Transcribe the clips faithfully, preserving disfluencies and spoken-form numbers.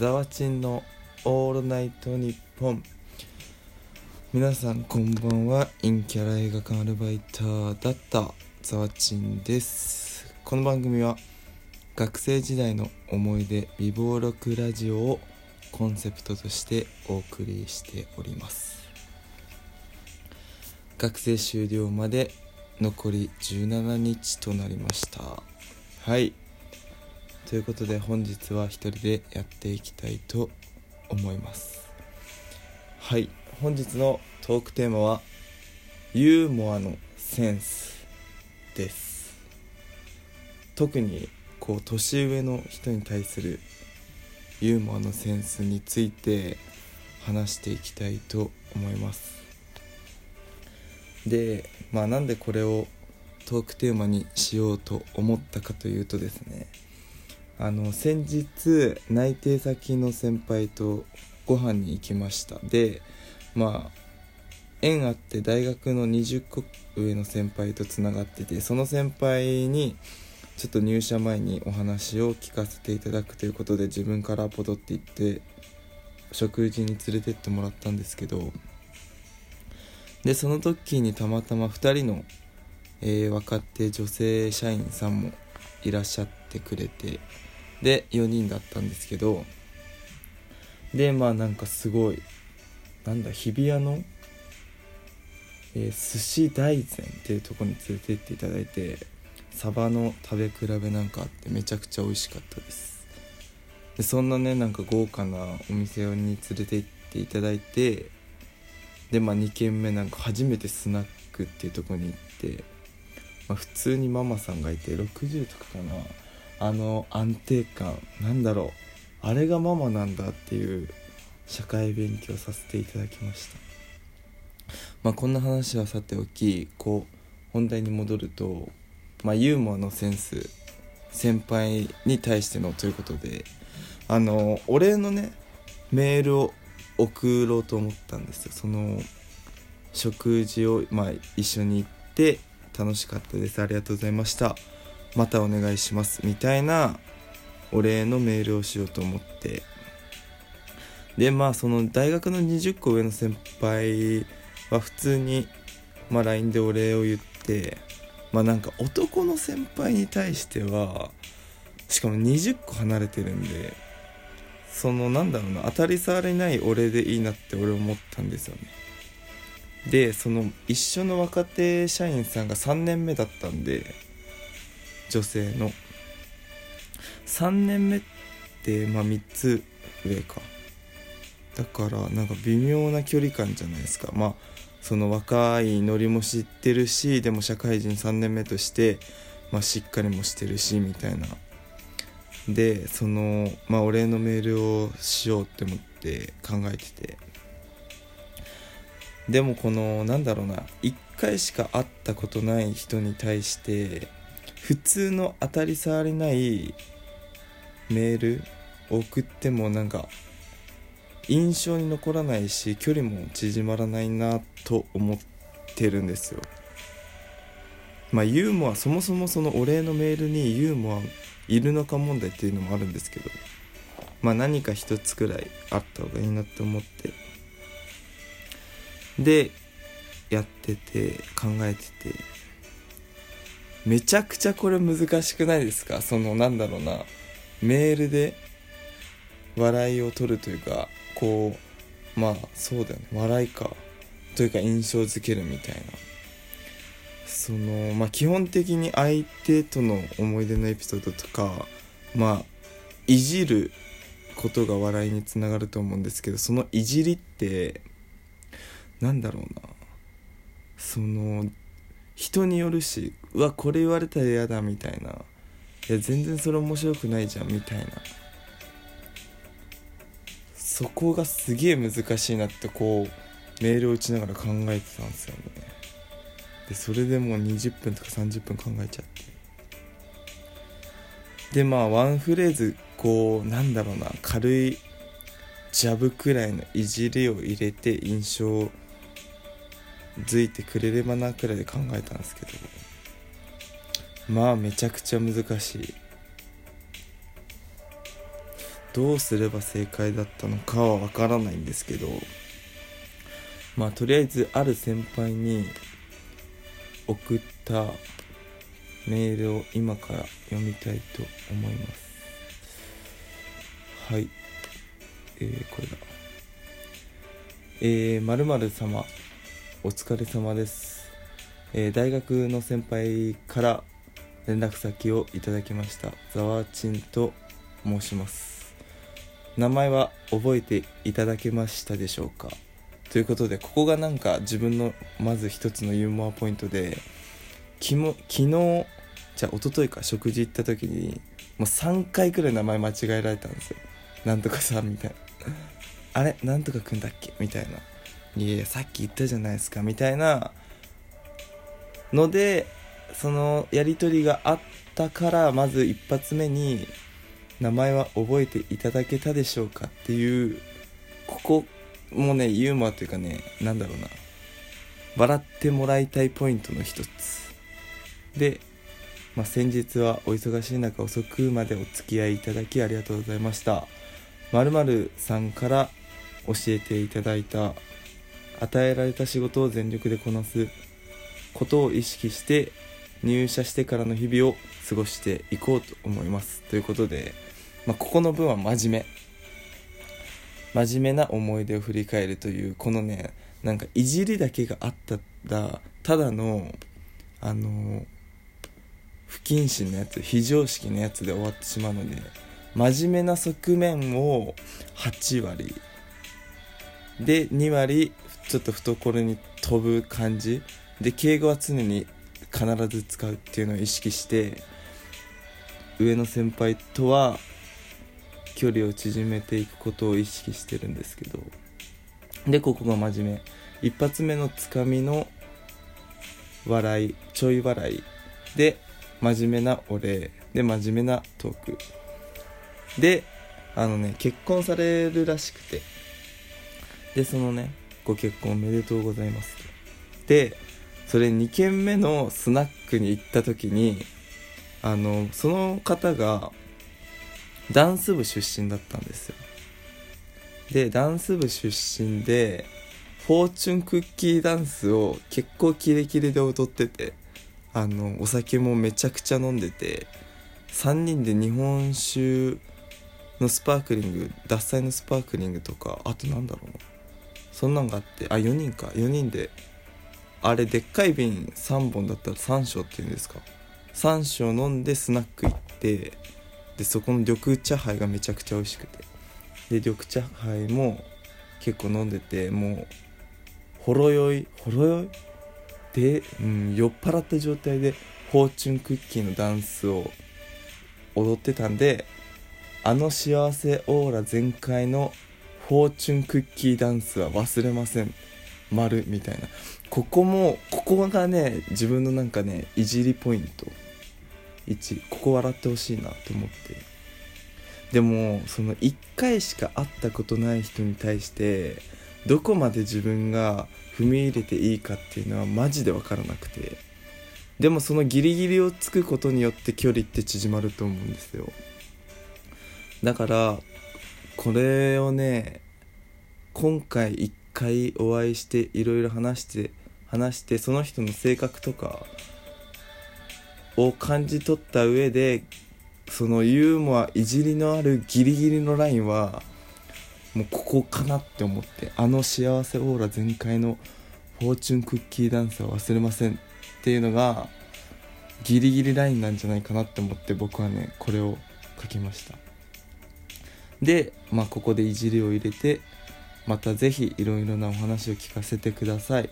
ザワチンのオールナイトニッポン。皆さんこんばんは。陰キャラ映画館アルバイトだったザワチンです。この番組は学生時代の思い出美貌録ラジオをコンセプトとしてお送りしております。学生終了まで残りじゅうななにちとなりました。はいということで本日は一人でやっていきたいと思います。はい本日のトークテーマはユーモアのセンスです。特にこう年上の人に対するユーモアのセンスについて話していきたいと思います。で、まあ、なんでこれをトークテーマにしようと思ったかというとですね、あの先日内定先の先輩とご飯に行きました。で、まあ縁あって大学のにじゅっこ上の先輩とつながってて、その先輩にちょっと入社前にお話を聞かせていただくということで自分からポトって行って食事に連れてってもらったんですけど、でその時にたまたまふたりの、えー、若手女性社員さんもいらっしゃってくれて、でよにんだったんですけど、でまあなんかすごいなんだ日比谷の、えー、寿司大膳っていうところに連れて行っていただいて、サバの食べ比べなんかあってめちゃくちゃ美味しかったです。でそんなねなんか豪華なお店に連れて行っていただいて、でまあに軒目なんか初めてスナックっていうところに行って、まあ、普通にママさんがいてろくじゅうとかかな、あの安定感なんだろう、あれがママなんだっていう社会勉強させていただきました。まあこんな話はさておき、こう本題に戻ると、まあユーモアのセンス、先輩に対してのということで、あのお礼のねメールを送ろうと思ったんですよ。その食事を、まあ、一緒に行って楽しかったです、ありがとうございました、またお願いしますみたいなお礼のメールをしようと思って、でまあその大学のにじゅっこ上の先輩は普通に、まあ、ライン でお礼を言って、まあなんか男の先輩に対してはしかもにじゅっこ離れてるんで、そのなんだろうな、当たり障りない俺でいいなって俺思ったんですよね。でその一緒の若手社員さんがさんねんめだったんで、女性のさんねんめってまあみっつ上か、だからなんか微妙な距離感じゃないですか。まあその若いノリも知ってるし、でも社会人さんねんめとして、まあ、しっかりもしてるしみたいな。でその、まあ、お礼のメールをしようって思って考えてて、でもこのなんだろうな、いっかいしか会ったことない人に対して普通の当たり障りないメールを送ってもなんか印象に残らないし距離も縮まらないなと思ってるんですよ。まあユーモア、そもそもそのお礼のメールにユーモアいるのか問題っていうのもあるんですけど、まあ何か一つくらいあった方がいいなって思って、でやってて考えてて、めちゃくちゃこれ難しくないですか。そのなんだろうな、メールで笑いを取るというか、こうまあそうだよね、笑いかというか印象づけるみたいな。そのまあ基本的に相手との思い出のエピソードとか、まあいじることが笑いにつながると思うんですけど、そのいじりってなんだろうな、その人によるし、うわこれ言われたら嫌だみたいな、いや全然それ面白くないじゃんみたいな、そこがすげえ難しいなってこうメールを打ちながら考えてたんですよね。でそれでもうにじゅっぷんとかさんじゅっぷん考えちゃって、でまあワンフレーズこうなんだろうな、軽いジャブくらいのいじりを入れて印象づいてくれればなくらいで考えたんですけど、まあめちゃくちゃ難しいどうすれば正解だったのかはわからないんですけど、まあとりあえずある先輩に送ったメールを今から読みたいと思います。はい、えー、これだ。えー、〇〇様お疲れ様です、えー、大学の先輩から連絡先をいただきました。ザワチンと申します。名前は覚えていただけましたでしょうか、ということで、ここがなんか自分のまず一つのユーモアポイントで、きも昨日じゃあ一昨日か食事行った時にもうさんかいくらい名前間違えられたんですよ。なんとかさんみたいなあれなんとかくんだっけみたいな、いやいやさっき言ったじゃないですかみたいなので、そのやり取りがあったから、まず一発目に名前は覚えていただけたでしょうかっていう、ここもねユーモアというかね、なんだろうな、笑ってもらいたいポイントの一つで、まあ、先日はお忙しい中遅くまでお付き合いいただきありがとうございました。〇〇さんから教えていただいた与えられた仕事を全力でこなすことを意識して入社してからの日々を過ごしていこうと思いますということで、まあ、ここの分は真面目真面目な思い出を振り返るという、このねなんかいじりだけがあったらただのあの不謹慎なやつ、非常識なやつで終わってしまうので、真面目な側面をはちわりでにわりちょっと懐に飛ぶ感じで、敬語は常に必ず使うっていうのを意識して、上の先輩とは距離を縮めていくことを意識してるんですけど、でここが真面目、一発目のつかみの笑い、ちょい笑いで真面目なお礼で真面目なトークで、あのね結婚されるらしくて、でそのねご結婚おめでとうございますで、それにけんめのスナックに行った時に、あのその方がダンス部出身だったんですよ。でダンス部出身でフォーチュンクッキーダンスを結構キレキレで踊ってて、あのお酒もめちゃくちゃ飲んでて、さんにんで日本酒のスパークリング、獺祭のスパークリングとか、あとなんだろうな、そんなんがあって、あよにんかよにんで、あれでっかい瓶さんぼんだったらさん升っていうんですか、さん升飲んでスナック行って、でそこの緑茶杯がめちゃくちゃ美味しくて、で緑茶杯も結構飲んでて、もうほろ酔いほろ酔いで、うん、酔っ払った状態でフォーチュンクッキーのダンスを踊ってたんで、あの幸せオーラ全開のフォーチュンクッキーダンスは忘れません丸みたいな、ここもここがね自分のなんかねいじりポイントいち、ここ笑ってほしいなと思って、でもそのいっかいしか会ったことない人に対してどこまで自分が踏み入れていいかっていうのはマジで分からなくて、でもそのギリギリをつくことによって距離って縮まると思うんですよ。だからこれをね今回いっかいお会いしていろいろ話して話してその人の性格とかを感じ取った上で、そのユーモア、いじりのあるギリギリのラインはもうここかなって思って、あの幸せオーラ全開のフォーチュンクッキーダンスは忘れませんっていうのがギリギリラインなんじゃないかなって思って、僕はねこれを書きました。で、まあ、ここでいじりを入れて、またぜひいろいろなお話を聞かせてください。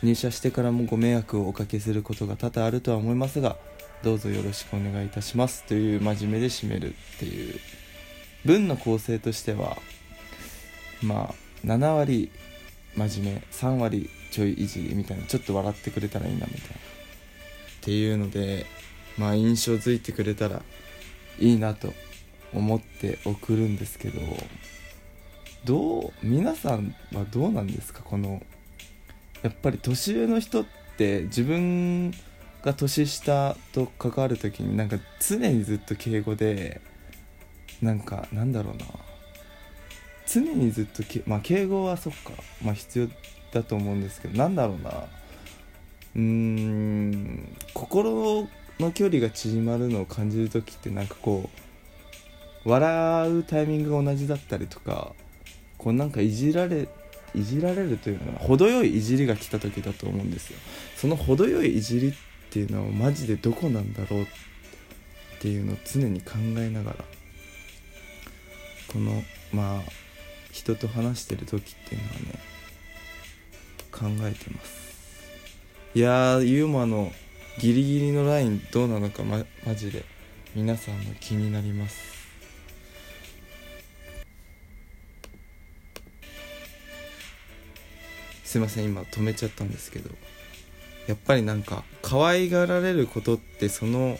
入社してからもご迷惑をおかけすることが多々あるとは思いますが、どうぞよろしくお願いいたしますという、真面目で締めるっていう文の構成としては、まあななわり真面目、さんわりちょいいじりみたいな、ちょっと笑ってくれたらいいなみたいなっていうので、まあ印象づいてくれたらいいなと思って送るんですけど、どう皆さんはどうなんですか。このやっぱり年上の人って自分が年下と関わるときになんか常にずっと敬語で、なんかなんだろうな、常にずっとけ、まあ、敬語はそっか、まあ、必要だと思うんですけど、なんだろうな、うーん、心の距離が縮まるのを感じるときって、なんかこう笑うタイミングが同じだったりとか、こうなんかいじられいじられるというのは程よいいじりが来たときだと思うんですよ。その程よいいじりっていうのはマジでどこなんだろうっていうのを常に考えながら、このまあ人と話してるときっていうのはね、考えてます。いやー、ユーモアのギリギリのラインどうなのか、ま、マジで皆さんの気になります。すいません、今止めちゃったんですけど、やっぱりなんか可愛がられることって、その、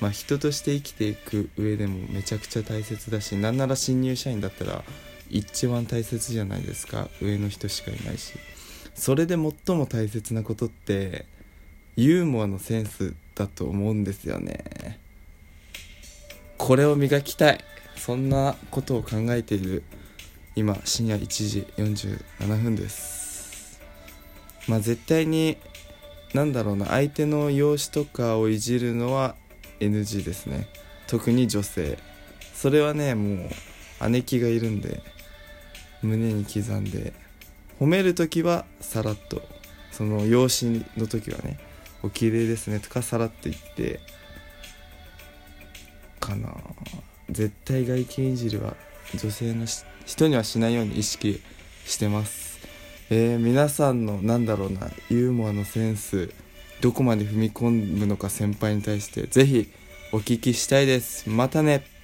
まあ、人として生きていく上でもめちゃくちゃ大切だし、なんなら新入社員だったら一番大切じゃないですか。上の人しかいないし、それで最も大切なことってユーモアのセンスだと思うんですよね。これを磨きたい、そんなことを考えている今深夜いちじよんじゅうななふんです。まあ絶対になんだろうな、相手の容姿とかをいじるのは エヌジー ですね。特に女性、それはね、もう姉貴がいるんで胸に刻んで、褒めるときはさらっと、その容姿の時はね、お綺麗ですねとかさらっと言ってかな。絶対外見いじりは女性の人にはしないように意識してます。えー、皆さんのなんだろうな、ユーモアのセンスどこまで踏み込むのか、先輩に対してぜひお聞きしたいです。またね。